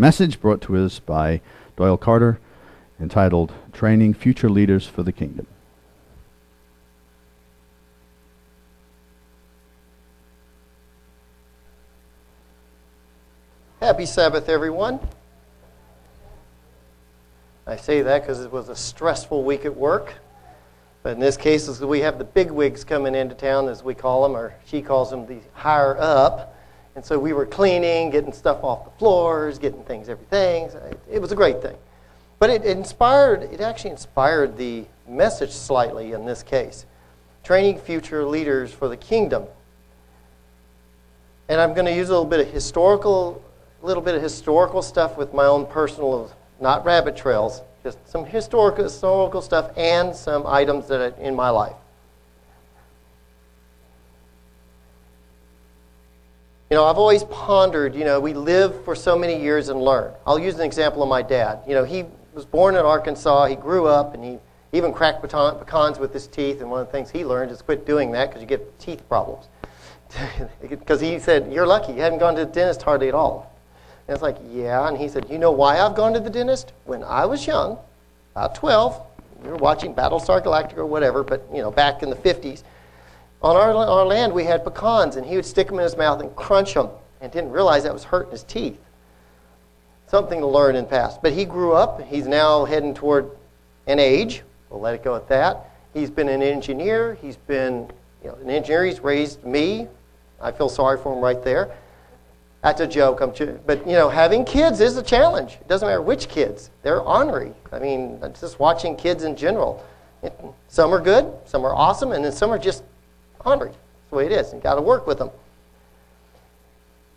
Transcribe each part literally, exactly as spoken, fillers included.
Message brought to us by Doyle Carter, entitled Training Future Leaders for the Kingdom. Happy Sabbath, everyone. I say that because it was a stressful week at work. But in this case, we have the bigwigs coming into town, as we call them, or she calls them the higher up. And so we were cleaning, getting stuff off the floors, getting things, everything. It was a great thing. But it inspired, it actually inspired the message slightly in this case. Training future leaders for the kingdom. And I'm going to use a little bit of historical, little bit of historical stuff with my own personal, not rabbit trails, just some historical, historical stuff and some items that are in my life. You know, I've always pondered, you know, we live for so many years and learn. I'll use an example of my dad. You know, he was born in Arkansas. He grew up, and he even cracked pecans with his teeth. And one of the things he learned is quit doing that because you get teeth problems. Because he said, you're lucky. You haven't gone to the dentist hardly at all. And it's like, yeah. And he said, you know why I've gone to the dentist? When I was young, about twelve, we were watching Battlestar Galactica or whatever, but, you know, back in the fifties, on our, our land, we had pecans, and he would stick them in his mouth and crunch them, and didn't realize that was hurting his teeth. Something to learn in the past. But he grew up. He's now heading toward an age. We'll let it go at that. He's been an engineer. He's been you know, an engineer. He's raised me. I feel sorry for him right there. That's a joke. I'm ju- but, you know, having kids is a challenge. It doesn't matter which kids. They're ornery. I mean, just watching kids in general. It, some are good. Some are awesome. And then some are just honored. That's the way it is, and got to work with them.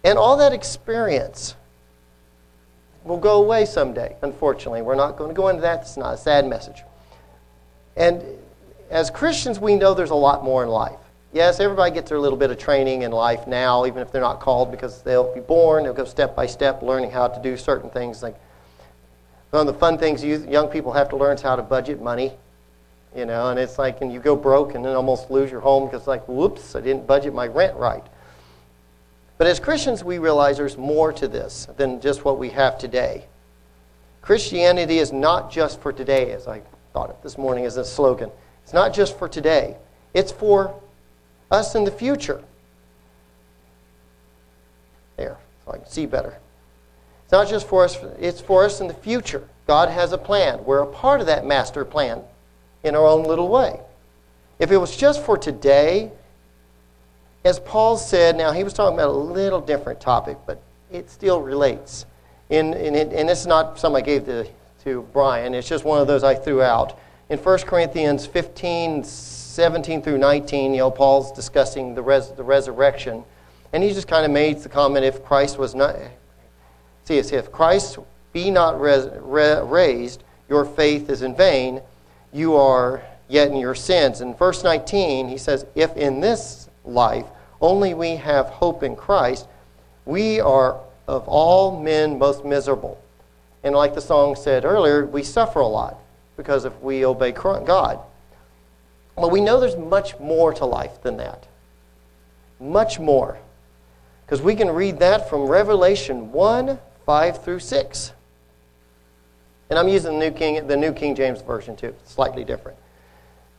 And all that experience will go away someday, unfortunately. We're not going to go into that. It's not a sad message. And as Christians, we know there's a lot more in life. Yes, everybody gets their little bit of training in life now, even if they're not called, because they'll be born. They'll go step by step, learning how to do certain things. Like one of the fun things you, young people have to learn is how to budget money. You know, and it's like, and you go broke and then almost lose your home because, like, whoops, I didn't budget my rent right. But as Christians, we realize there's more to this than just what we have today. Christianity is not just for today, as I thought it this morning as a slogan. It's not just for today. It's for us in the future. There, so I can see better. It's not just for us. It's for us in the future. God has a plan. We're a part of that master plan in our own little way. If it was just for today, as Paul said, now he was talking about a little different topic, but it still relates. In, in, in, and it's not something I gave to, to Brian, it's just one of those I threw out. In First Corinthians fifteen, seventeen through nineteen, you know, Paul's discussing the, res, the resurrection, and he just kind of made the comment, if Christ was not, see, it's if Christ be not res, re, raised, your faith is in vain, you are yet in your sins. In verse nineteen, he says, if in this life only we have hope in Christ, we are of all men most miserable. And like the song said earlier, we suffer a lot because if we obey God. But we know there's much more to life than that. Much more. Because we can read that from Revelation one, five through six. And I'm using the New King, the New King James Version too. It's slightly different.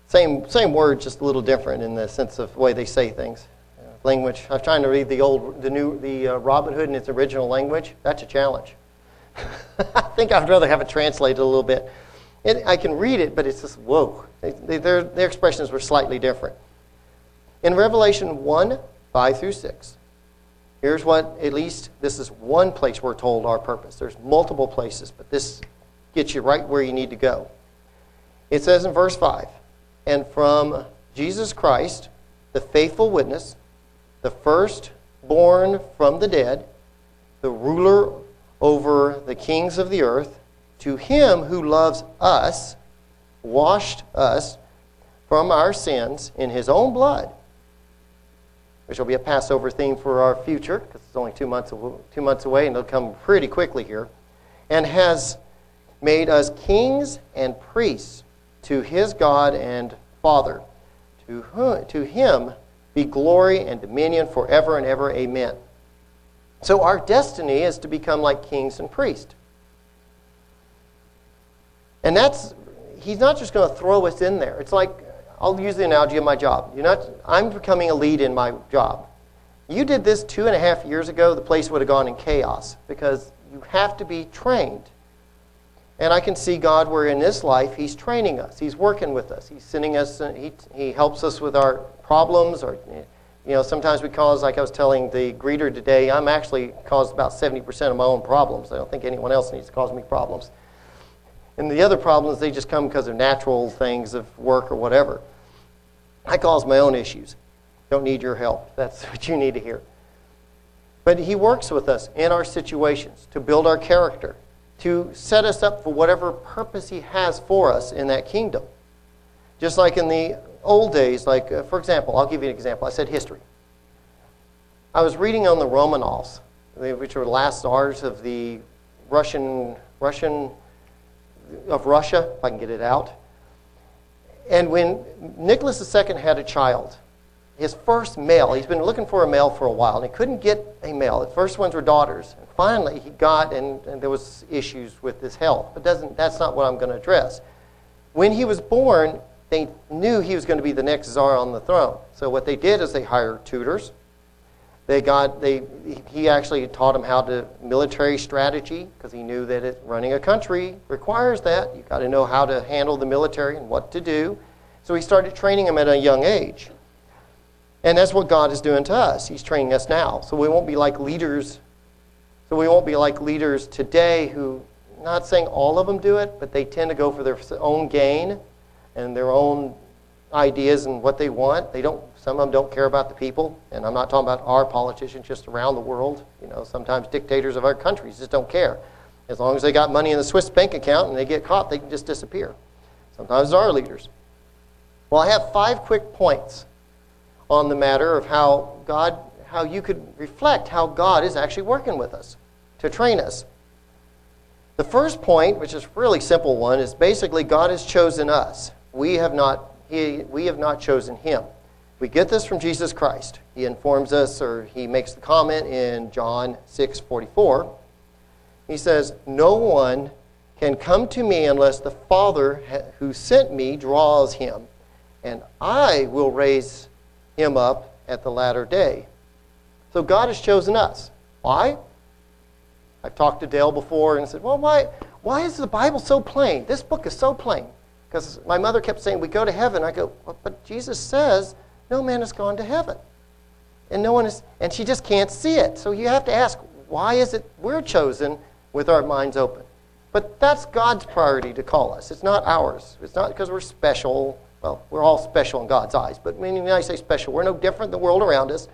Same same word, just a little different in the sense of the way they say things. Yeah. Language. I was trying to read the old, the new, the uh, Robin Hood in its original language. That's a challenge. I think I'd rather have it translated a little bit. It, I can read it, but it's just whoa. They, they, their their expressions were slightly different. In Revelation one, five through six. Here's what, at least, this is one place we're told our purpose. There's multiple places, but this gets you right where you need to go. It says in verse five, and from Jesus Christ, the faithful witness, the firstborn from the dead, the ruler over the kings of the earth, to him who loves us, washed us from our sins in his own blood, which will be a Passover theme for our future, because it's only two months, two months away, and it'll come pretty quickly here, and has made us kings and priests to his God and Father. To whom, to him be glory and dominion forever and ever. Amen. So our destiny is to become like kings and priests. And that's, he's not just going to throw us in there. It's like, I'll use the analogy of my job. You're not, I'm becoming a lead in my job. You did this two and a half years ago, the place would have gone in chaos because you have to be trained. And I can see God where in this life he's training us. He's working with us. He's sending us, he, he helps us with our problems. Or, you know, sometimes we cause, like I was telling the greeter today, I'm actually caused about seventy percent of my own problems. I don't think anyone else needs to cause me problems. And the other problems, they just come because of natural things of work or whatever. I cause my own issues. Don't need your help. That's what you need to hear. But he works with us in our situations to build our character, to set us up for whatever purpose he has for us in that kingdom. Just like in the old days, like, uh, for example, I'll give you an example. I said history. I was reading on the Romanovs, which were the last czars of the Russian, Russian, of Russia, if I can get it out. And when Nicholas the Second had a child, his first male, he's been looking for a male for a while, and he couldn't get a male. The first ones were daughters. And finally, he got, and, and there was issues with his health. But doesn't, that's not what I'm going to address. When he was born, they knew he was going to be the next czar on the throne. So what they did is they hired tutors. They got, they, he actually taught him how to military strategy because he knew that it, running a country requires that. You've got to know how to handle the military and what to do. So he started training him at a young age. And that's what God is doing to us. He's training us now. So we won't be like leaders. So we won't be like leaders today who, not saying all of them do it, but they tend to go for their own gain and their own ideas and what they want. They don't. Some of them don't care about the people. And I'm not talking about our politicians, just around the world. You know, sometimes dictators of our countries just don't care. As long as they got money in the Swiss bank account and they get caught, they can just disappear. Sometimes it's our leaders. Well, I have five quick points on the matter of how God, how you could reflect how God is actually working with us to train us. The first point, which is a really simple one, is basically God has chosen us. We have not, he, we have not chosen him. We get this from Jesus Christ. He informs us, or he makes the comment in John six forty-four. He says, "No one can come to me unless the Father who sent me draws him, and I will raise him up at the latter day." So God has chosen us. Why? I've talked to Dale before and said, well, why, why is the Bible so plain? This book is so plain. Because my mother kept saying, we go to heaven. I go, well, but Jesus says, no man has gone to heaven. And no one is, and she just can't see it. So you have to ask, why is it we're chosen with our minds open? But that's God's priority to call us. It's not ours. It's not because we're special. Well, we're all special in God's eyes, but when I say special, we're no different than the world around us.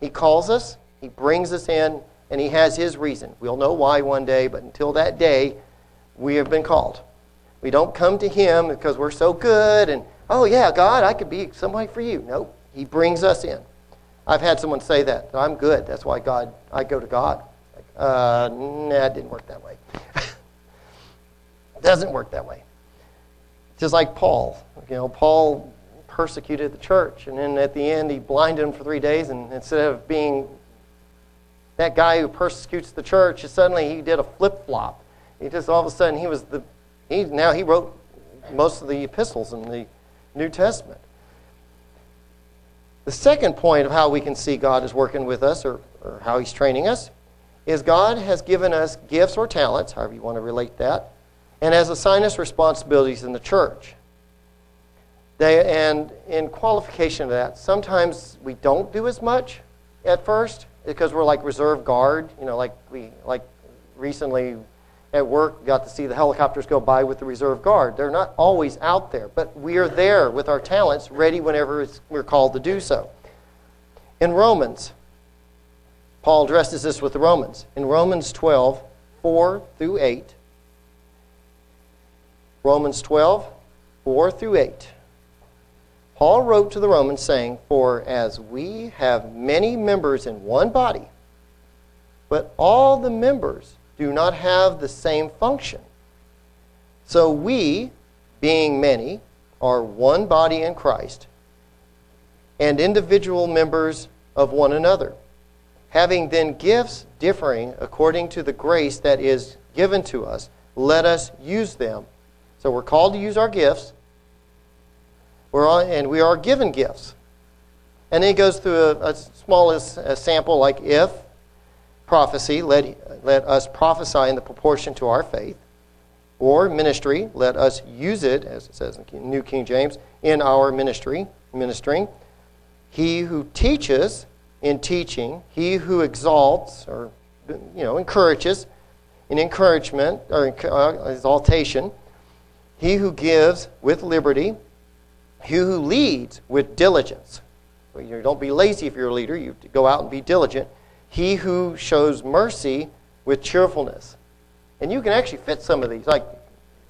He calls us, he brings us in, and he has his reason. We'll know why one day, but until that day, we have been called. We don't come to him because we're so good and, oh yeah, God, I could be somebody for you. No, he brings us in. I've had someone say that, that I'm good. That's why God, I go to God. Like, uh, nah, it didn't work that way. It doesn't work that way. Just like Paul. You know, Paul persecuted the church, and then at the end he blinded him for three days, and instead of being that guy who persecutes the church, suddenly he did a flip-flop. He just all of a sudden, he was the, he, now he wrote most of the epistles in the New Testament. The second point of how we can see God is working with us, or, or how he's training us, is God has given us gifts or talents, however you want to relate that, and has assigned us responsibilities in the church. They, and in qualification of that, sometimes we don't do as much at first because we're like reserve guard. You know, like we like recently at work got to see the helicopters go by with the reserve guard. They're not always out there, but we are there with our talents ready whenever it's, we're called to do so. In Romans, Paul addresses this with the Romans. In Romans twelve, four through eight. Romans twelve, four through eight. Paul wrote to the Romans saying, "For as we have many members in one body, but all the members do not have the same function. So we, being many, are one body in Christ, and individual members of one another. Having then gifts differing according to the grace that is given to us, let us use them. So we're called to use our gifts, we're all, and we are given gifts. And then he goes through a, a small a sample like if prophecy, let, let us prophesy in the proportion to our faith. Or ministry, let us use it, as it says in New King James, in our ministry, ministering. He who teaches in teaching, he who exalts or, you know, encourages in encouragement or uh, exaltation, he who gives with liberty, he who leads with diligence. So you don't be lazy if you're a leader, you go out and be diligent. He who shows mercy with cheerfulness. And you can actually fit some of these, like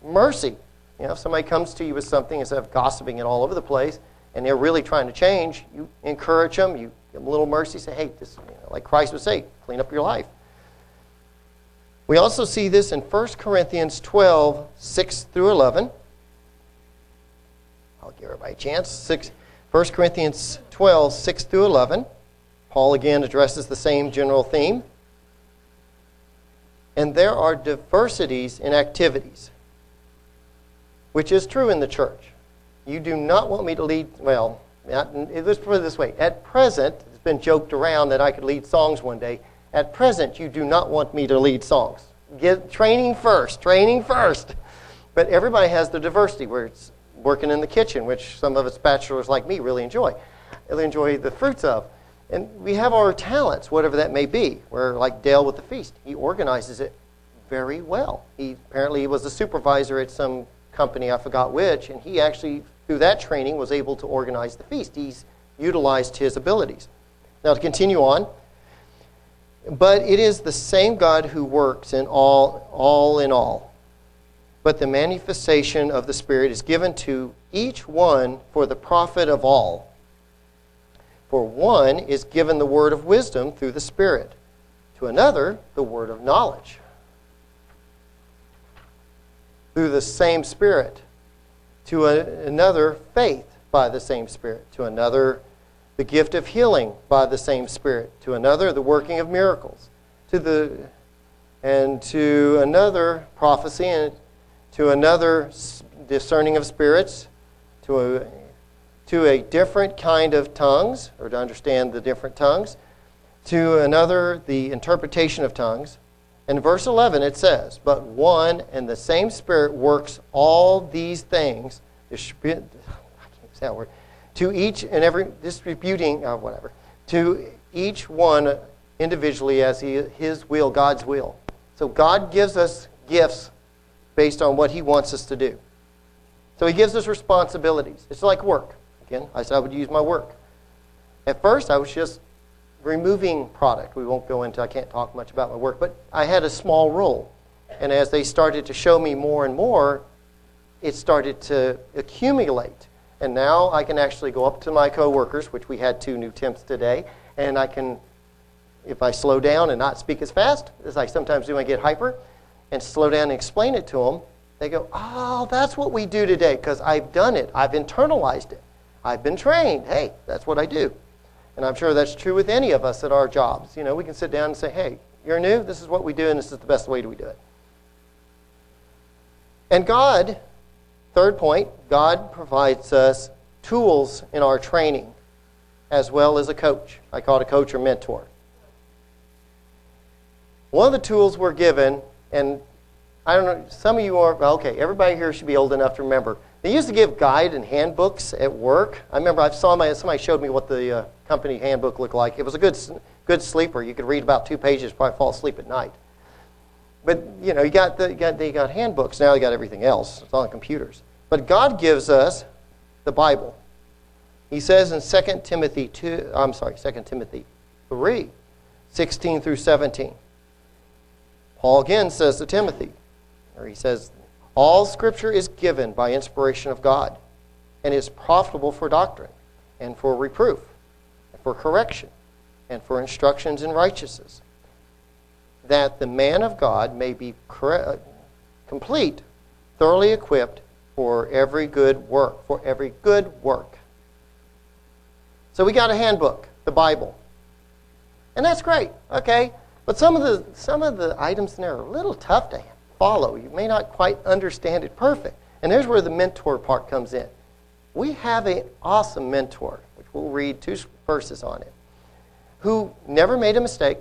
mercy. You know, if somebody comes to you with something, instead of gossiping it all over the place, and they're really trying to change, you encourage them, you give them a little mercy, say, hey, this, you know, like Christ would say, clean up your life. We also see this in First Corinthians twelve, six through eleven. I'll give everybody a chance. Six, First Corinthians twelve, six through eleven. Paul again addresses the same general theme. And there are diversities in activities, which is true in the church. You do not want me to lead, well, let's put it this way. At present, it's been joked around that I could lead songs one day. At present, you do not want me to lead songs. Get training first, training first. But everybody has the diversity where it's working in the kitchen, which some of us bachelors like me really enjoy. They enjoy the fruits of. And we have our talents, whatever that may be. We're like Dale with the feast. He organizes it very well. He apparently he was a supervisor at some company, I forgot which, and he actually, through that training, was able to organize the feast. He's utilized his abilities. Now to continue on, but it is the same God who works in all, all in all. But the manifestation of the Spirit is given to each one for the profit of all. For one is given the word of wisdom through the Spirit. To another, the word of knowledge through the same Spirit. To a, another, faith by the same Spirit. To another, the gift of healing by the same Spirit. To another, the working of miracles. To the, and to another, prophecy. And to another, discerning of spirits. To a to a different kind of tongues, or to understand the different tongues, to another, the interpretation of tongues. In verse eleven it says, but one and the same Spirit works all these things, I can't use that word, to each and every, distributing, uh, whatever, to each one individually as he, his will, God's will. So God gives us gifts based on what he wants us to do. So he gives us responsibilities. It's like work. Again, I said I would use my work. At first, I was just removing product. We won't go into, I can't talk much about my work, but I had a small role. And as they started to show me more and more, it started to accumulate. And now I can actually go up to my coworkers, which we had two new temps today, and I can, if I slow down and not speak as fast, as I sometimes do when I get hyper, and slow down and explain it to them, they go, oh, that's what we do today, because I've done it. I've internalized it. I've been trained. Hey, that's what I do. And I'm sure that's true with any of us at our jobs. You know, we can sit down and say, hey, you're new. This is what we do, and this is the best way we do it. And God, third point, God provides us tools in our training as well as a coach. I call it a coach or mentor. One of the tools we're given, and I don't know, some of you are, okay, everybody here should be old enough to remember. They used to give guide and handbooks at work. I remember I saw my, somebody showed me what the uh, company handbook looked like. It was a good, good sleeper. You could read about two pages, probably fall asleep at night. But you know, you got the, you got, they got handbooks. Now they got everything else. It's on computers. But God gives us the Bible. He says in Second Timothy two. I'm sorry, Second Timothy three, sixteen through seventeen. Paul again says to Timothy, or he says, all Scripture is given by inspiration of God and is profitable for doctrine and for reproof and for correction and for instructions in righteousness, that the man of God may be complete, thoroughly equipped for every good work, for every good work. So we got a handbook, the Bible. And that's great, okay? But some of the some of the items in there are a little tough to follow. You may not quite understand it perfect. And here's where the mentor part comes in. We have an awesome mentor, which we'll read two verses on it, who never made a mistake.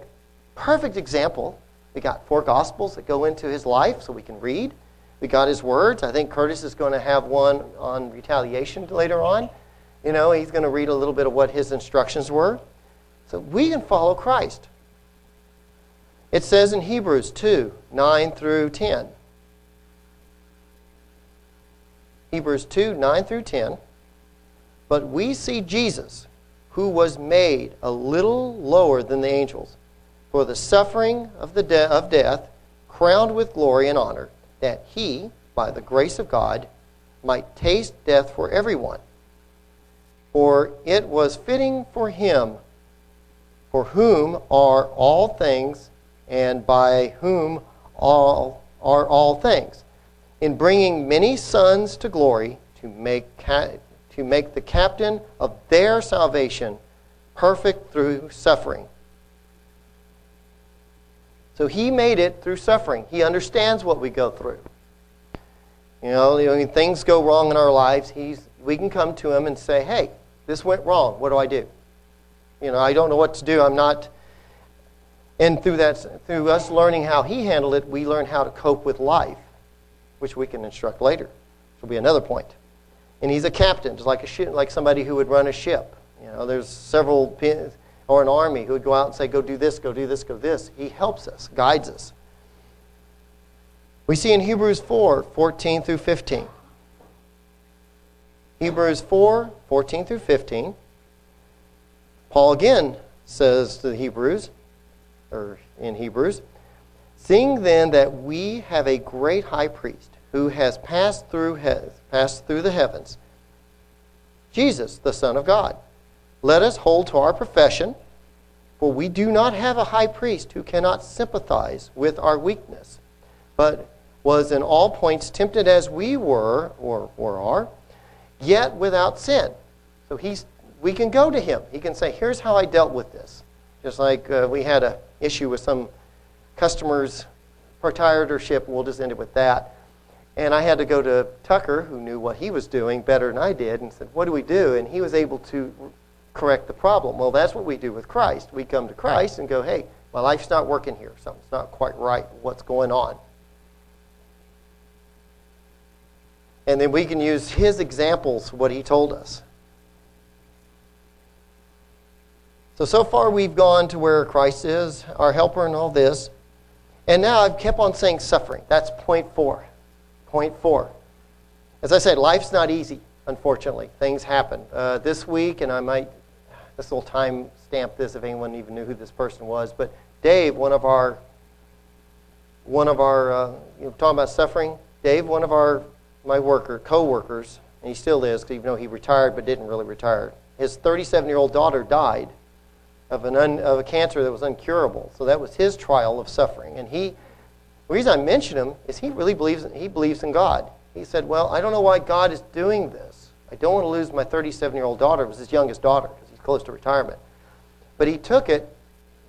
Perfect example. We got four Gospels that go into his life so we can read. We got his words. I think Curtis is going to have one on retaliation later on. You know, he's going to read a little bit of what his instructions were. So we can follow Christ. It says in Hebrews two, nine through ten. Hebrews two, nine through ten. But we see Jesus, who was made a little lower than the angels, for the suffering of, the de- of death, crowned with glory and honor, that he, by the grace of God, might taste death for everyone. For it was fitting for him, for whom are all things, and by whom all are all things, in bringing many sons to glory, to make ca- to make the captain of their salvation perfect through suffering. So he made it through suffering. He understands what we go through. You know, when things go wrong in our lives, he's we can come to him and say, hey, this went wrong. What do I do? You know, I don't know what to do. I'm not... And through that, through us learning how he handled it, we learn how to cope with life, which we can instruct later. This will be another point. And he's a captain, just like a ship, like somebody who would run a ship. You know, there's several pins, or an army who would go out and say, go do this, go do this, go this. He helps us, guides us. We see in Hebrews four, fourteen through fifteen. Hebrews four, fourteen through fifteen. Paul again says to the Hebrews, or in Hebrews, seeing then that we have a great high priest who has passed through has passed through the heavens, Jesus, the Son of God, let us hold to our profession, for we do not have a high priest who cannot sympathize with our weakness, but was in all points tempted as we were, or, or are, yet without sin. So he's, we can go to him. He can say, here's how I dealt with this. Just like uh, we had an issue with some customer's proprietorship, and we'll just end it with that. And I had to go to Tucker, who knew what he was doing better than I did, and said, what do we do? And he was able to correct the problem. Well, that's what we do with Christ. We come to Christ and go, hey, my life's not working here. Something's not quite right. What's going on? And then we can use his examples, what he told us. So, so far we've gone to where Christ is, our helper and all this. And now I've kept on saying suffering. That's point four. Point four. As I said, life's not easy, unfortunately. Things happen. Uh, this week, and I might, this will time stamp this if anyone even knew who this person was, but Dave, one of our, one of our, uh, you know, talking about suffering, Dave, one of our, my worker, co-workers, and he still is, even though he retired but didn't really retire, his thirty-seven-year-old daughter died Of, an un, of a cancer that was incurable. So that was his trial of suffering. And he, the reason I mention him is he really believes, he believes in God. He said, well, I don't know why God is doing this. I don't want to lose my thirty-seven-year-old daughter. It was his youngest daughter because he's close to retirement. But he took it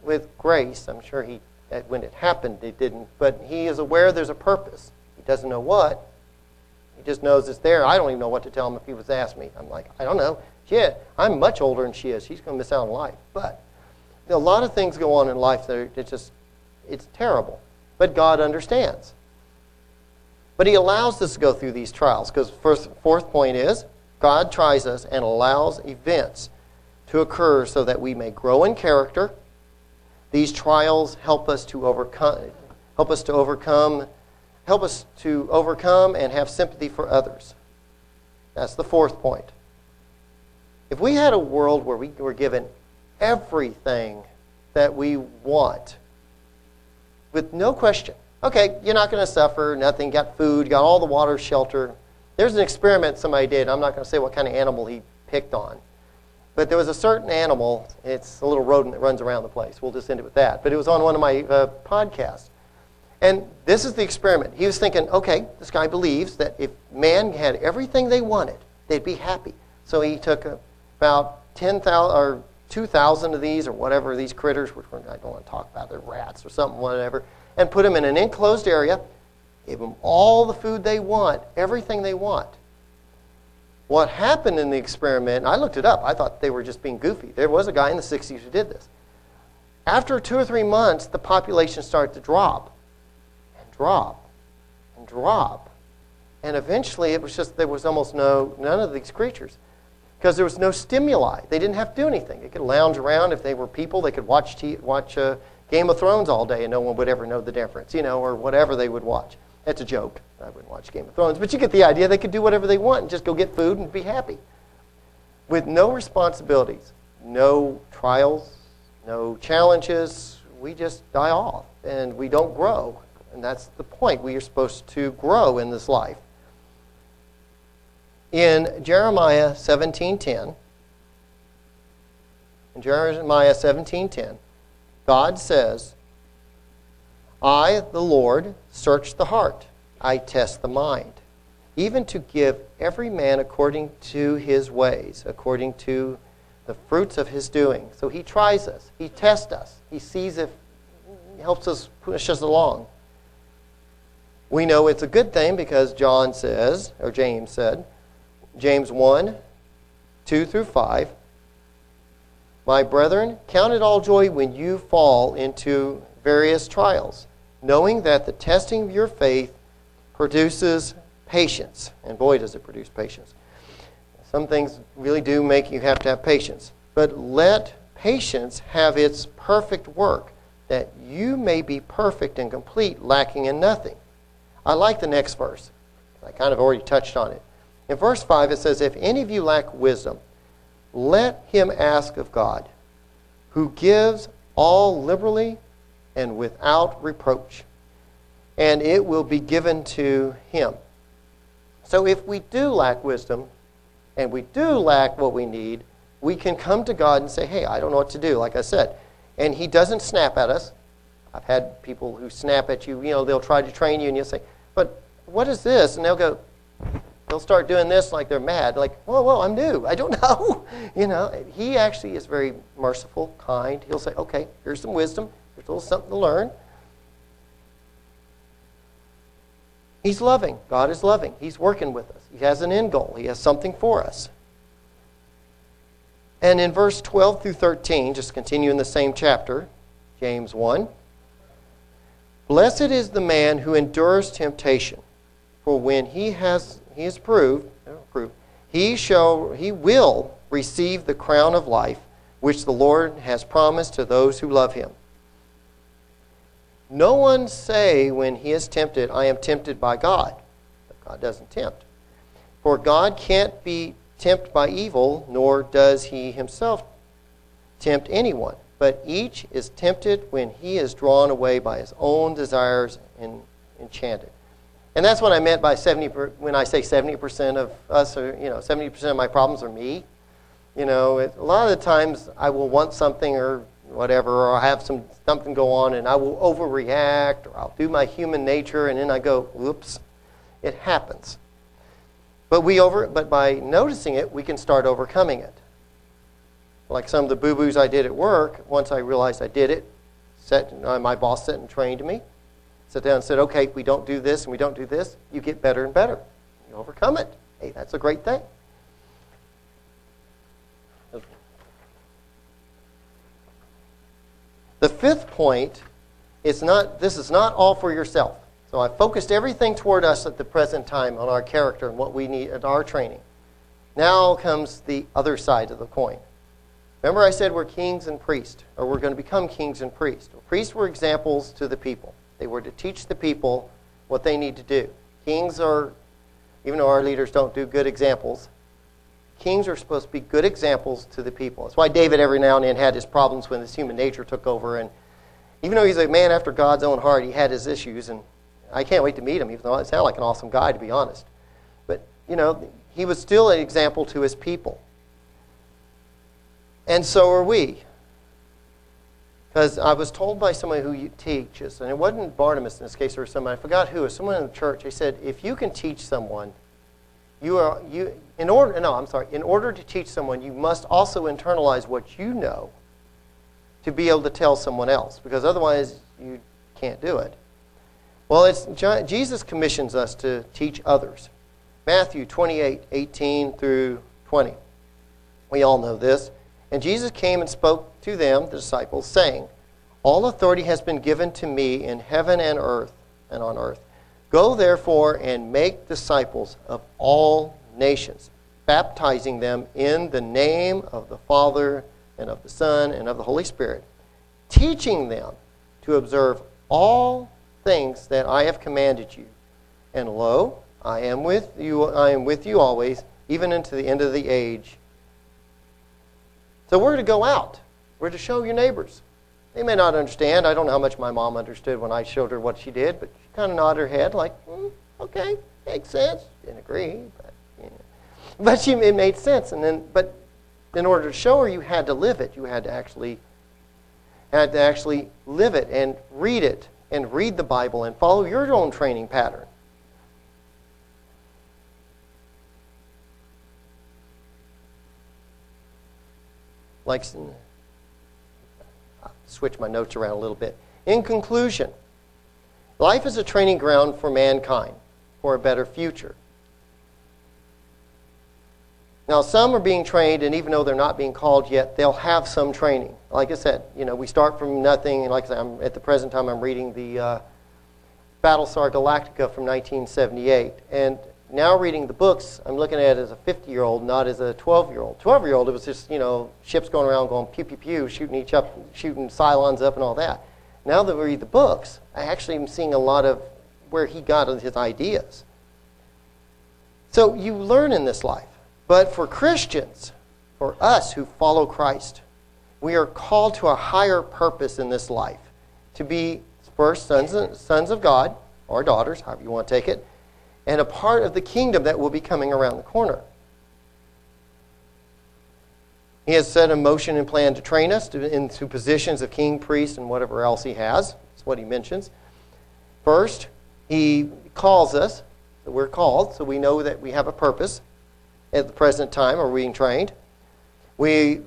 with grace. I'm sure he, when it happened, it didn't. But he is aware there's a purpose. He doesn't know what. He just knows it's there. I don't even know what to tell him if he was to ask me. I'm like, I don't know. Shit, I'm much older than she is. She's going to miss out on life. But a lot of things go on in life that are it's just, it's terrible. But God understands. But he allows us to go through these trials. Because first, fourth point is, God tries us and allows events to occur so that we may grow in character. These trials help us to overcome, help us to overcome, help us to overcome and have sympathy for others. That's the fourth point. If we had a world where we were given everything that we want, with no question. Okay, you're not going to suffer, nothing, got food, got all the water, shelter. There's an experiment somebody did. I'm not going to say what kind of animal he picked on. But there was a certain animal, it's a little rodent that runs around the place. We'll just end it with that. But it was on one of my uh, podcasts. And this is the experiment. He was thinking, okay, this guy believes that if man had everything they wanted, they'd be happy. So he took about ten thousand or two thousand of these or whatever, these critters, which I don't want to talk about, they're rats or something, whatever, and put them in an enclosed area, give them all the food they want, everything they want. What happened in the experiment, I looked it up, I thought they were just being goofy. There was a guy in the sixties who did this. After two or three months, the population started to drop and drop and drop. And eventually, it was just there was almost no, none of these creatures because there was no stimuli. They didn't have to do anything. They could lounge around. If they were people, they could watch t- watch uh, Game of Thrones all day and no one would ever know the difference, you know, or whatever they would watch. That's a joke. I wouldn't watch Game of Thrones. But you get the idea. They could do whatever they want and just go get food and be happy with no responsibilities, no trials, no challenges. We just die off and we don't grow. And that's the point. We are supposed to grow in this life. In Jeremiah seventeen ten, in Jeremiah seventeen ten, God says, I, the Lord, search the heart. I test the mind, even to give every man according to his ways, according to the fruits of his doing. So he tries us. He tests us. He sees if he helps us push us along. We know it's a good thing because John says, or James said, James one, two through five, my brethren, count it all joy when you fall into various trials, knowing that the testing of your faith produces patience. And boy, does it produce patience. Some things really do make you have to have patience. But let patience have its perfect work, that you may be perfect and complete, lacking in nothing. I like the next verse. I kind of already touched on it. In verse five, it says, if any of you lack wisdom, let him ask of God, who gives all liberally and without reproach, and it will be given to him. So if we do lack wisdom, and we do lack what we need, we can come to God and say, hey, I don't know what to do, like I said. And he doesn't snap at us. I've had people who snap at you. You know, they'll try to train you, and you'll say, but what is this? And they'll go... They'll start doing this like they're mad. Like, whoa, whoa, I'm new. I don't know. You know, he actually is very merciful, kind. He'll say, okay, here's some wisdom. Here's a little something to learn. He's loving. God is loving. He's working with us. He has an end goal. He has something for us. And in verse twelve through thirteen, just continue in the same chapter, James one. Blessed is the man who endures temptation, for when he has... He is proved, proved. He shall, he will receive the crown of life, which the Lord has promised to those who love him. No one say when he is tempted, I am tempted by God. But God doesn't tempt. For God can't be tempted by evil, nor does he himself tempt anyone. But each is tempted when he is drawn away by his own desires and enchanted. And that's what I meant by seventy. Per, when I say seventy percent of us, are, you know, seventy percent of my problems are me. You know, it, a lot of the times I will want something or whatever, or I have some something go on, and I will overreact, or I'll do my human nature, and then I go, "Oops, it happens." But we over. But by noticing it, we can start overcoming it. Like some of the boo-boos I did at work. Once I realized I did it, set, uh, my boss sat and trained me. Sit down and said, okay, we don't do this and we don't do this, you get better and better. You overcome it. Hey, that's a great thing. The fifth point is not, this is not all for yourself. So I focused everything toward us at the present time on our character and what we need at our training. Now comes the other side of the coin. Remember I said we're kings and priests, or we're going to become kings and priests. Priests were examples to the people. They were to teach the people what they need to do. Kings are, even though our leaders don't do good examples, kings are supposed to be good examples to the people. That's why David every now and then had his problems when his human nature took over. And even though he's a man after God's own heart, he had his issues. And I can't wait to meet him, even though I sound like an awesome guy, to be honest. But, you know, he was still an example to his people. And so are we. Because I was told by somebody who teaches, and it wasn't Barnabas in this case, or somebody, I forgot who, it was someone in the church. They said, if you can teach someone, You are you in order no, I'm sorry. In order to teach someone, you must also internalize what you know to be able to tell someone else, because otherwise you can't do it. Well, it's Jesus commissions us to teach others. Matthew twenty-eight, eighteen through twenty. We all know this. And Jesus came and spoke to them, the disciples, saying, "All authority has been given to me in heaven and earth and on earth. Go therefore and make disciples of all nations, baptizing them in the name of the Father and of the Son and of the Holy Spirit, teaching them to observe all things that I have commanded you. And lo, I am with you, I am with you always, even unto the end of the age." So we're to go out. We're to show your neighbors. They may not understand. I don't know how much my mom understood when I showed her what she did, but she kind of nodded her head like, mm, okay, makes sense. Didn't agree, but, you know. But she, it made sense. And then, but in order to show her, you had to live it. You had to actually, had to actually live it and read it and read the Bible and follow your own training pattern. Like, I'll switch my notes around a little bit. In conclusion, life is a training ground for mankind for a better future. Now, some are being trained, and even though they're not being called yet, they'll have some training. Like I said, you know, we start from nothing. And like I said, I'm, at the present time, I'm reading the uh, Battlestar Galactica from nineteen seventy-eight, and now reading the books, I'm looking at it as a fifty-year-old, not as a twelve-year-old. twelve-year-old, it was just, you know, ships going around going pew, pew, pew, shooting each up, shooting Cylons up and all that. Now that we read the books, I actually am seeing a lot of where he got his ideas. So you learn in this life. But for Christians, for us who follow Christ, we are called to a higher purpose in this life, to be first sons, sons of God, or daughters, however you want to take it, and a part of the kingdom that will be coming around the corner. He has set in motion and plan to train us to, into positions of king, priest, and whatever else he has. That's what he mentions. First, he calls us. So we're called, so we know that we have a purpose. At the present time, are we being trained? We,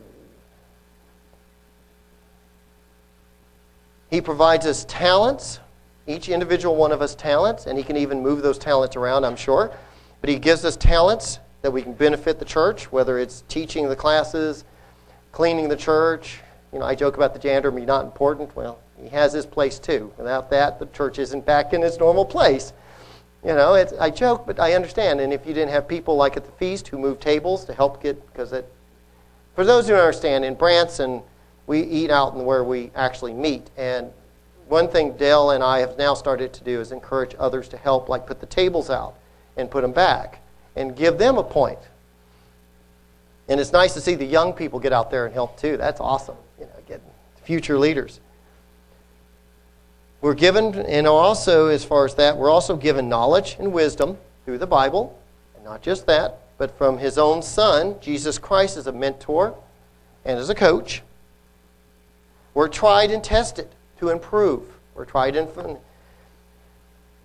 he provides us talents. Each individual one of us talents, and he can even move those talents around, I'm sure. But he gives us talents that we can benefit the church, whether it's teaching the classes, cleaning the church. You know, I joke about the janitor, not important. Well, he has his place too. Without that, the church isn't back in its normal place. You know, it's, I joke, but I understand. And if you didn't have people like at the feast who move tables to help get, because it, for those who don't understand, in Branson, we eat out and where we actually meet. And one thing Dale and I have now started to do is encourage others to help, like put the tables out and put them back and give them a point. And it's nice to see the young people get out there and help too. That's awesome, you know, get future leaders. We're given, and also as far as that, we're also given knowledge and wisdom through the Bible. And not just that, but from his own son, Jesus Christ, as a mentor and as a coach. We're tried and tested to improve. We're tried and fun.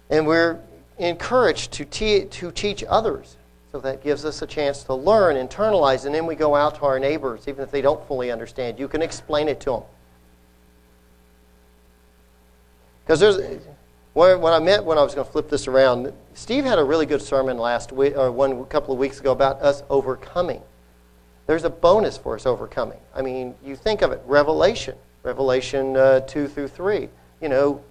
And we're encouraged to, te to teach others. So that gives us a chance to learn, internalize, and then we go out to our neighbors, even if they don't fully understand. You can explain it to them. Because there's, what I meant when I was going to flip this around, Steve had a really good sermon last week, or one couple of weeks ago, about us overcoming. There's a bonus for us overcoming. I mean, you think of it, Revelation. Revelation uh, two through three. You know,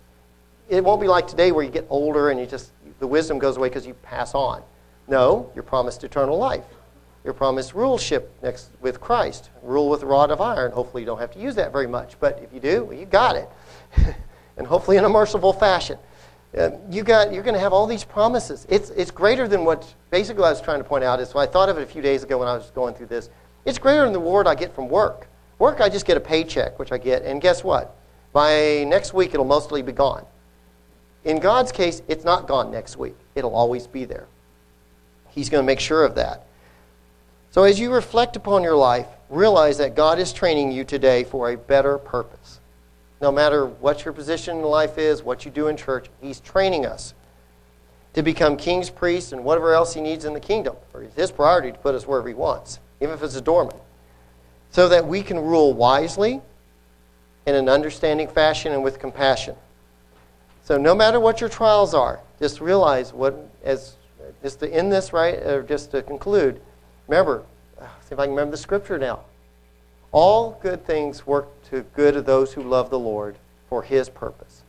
it won't be like today where you get older and you just, the wisdom goes away because you pass on. No, you're promised eternal life. You're promised rulership next with Christ. Rule with a rod of iron. Hopefully you don't have to use that very much. But if you do, well, you got it. And hopefully in a merciful fashion. Uh, you got, you're going to have all these promises. It's, it's greater than what, basically what I was trying to point out is, when I thought of it a few days ago when I was going through this, it's greater than the reward I get from work. Work, I just get a paycheck, which I get, and guess what? By next week, it'll mostly be gone. In God's case, it's not gone next week. It'll always be there. He's going to make sure of that. So as you reflect upon your life, realize that God is training you today for a better purpose. No matter what your position in life is, what you do in church, he's training us. to become kings, priests, and whatever else he needs in the kingdom. For his priority to put us wherever he wants, even if it's a doorman. So that we can rule wisely, in an understanding fashion, and with compassion. So no matter what your trials are, just realize what, as just to end this, right, or just to conclude, remember, see if I can remember the scripture now. All good things work to good of those who love the Lord for his purpose.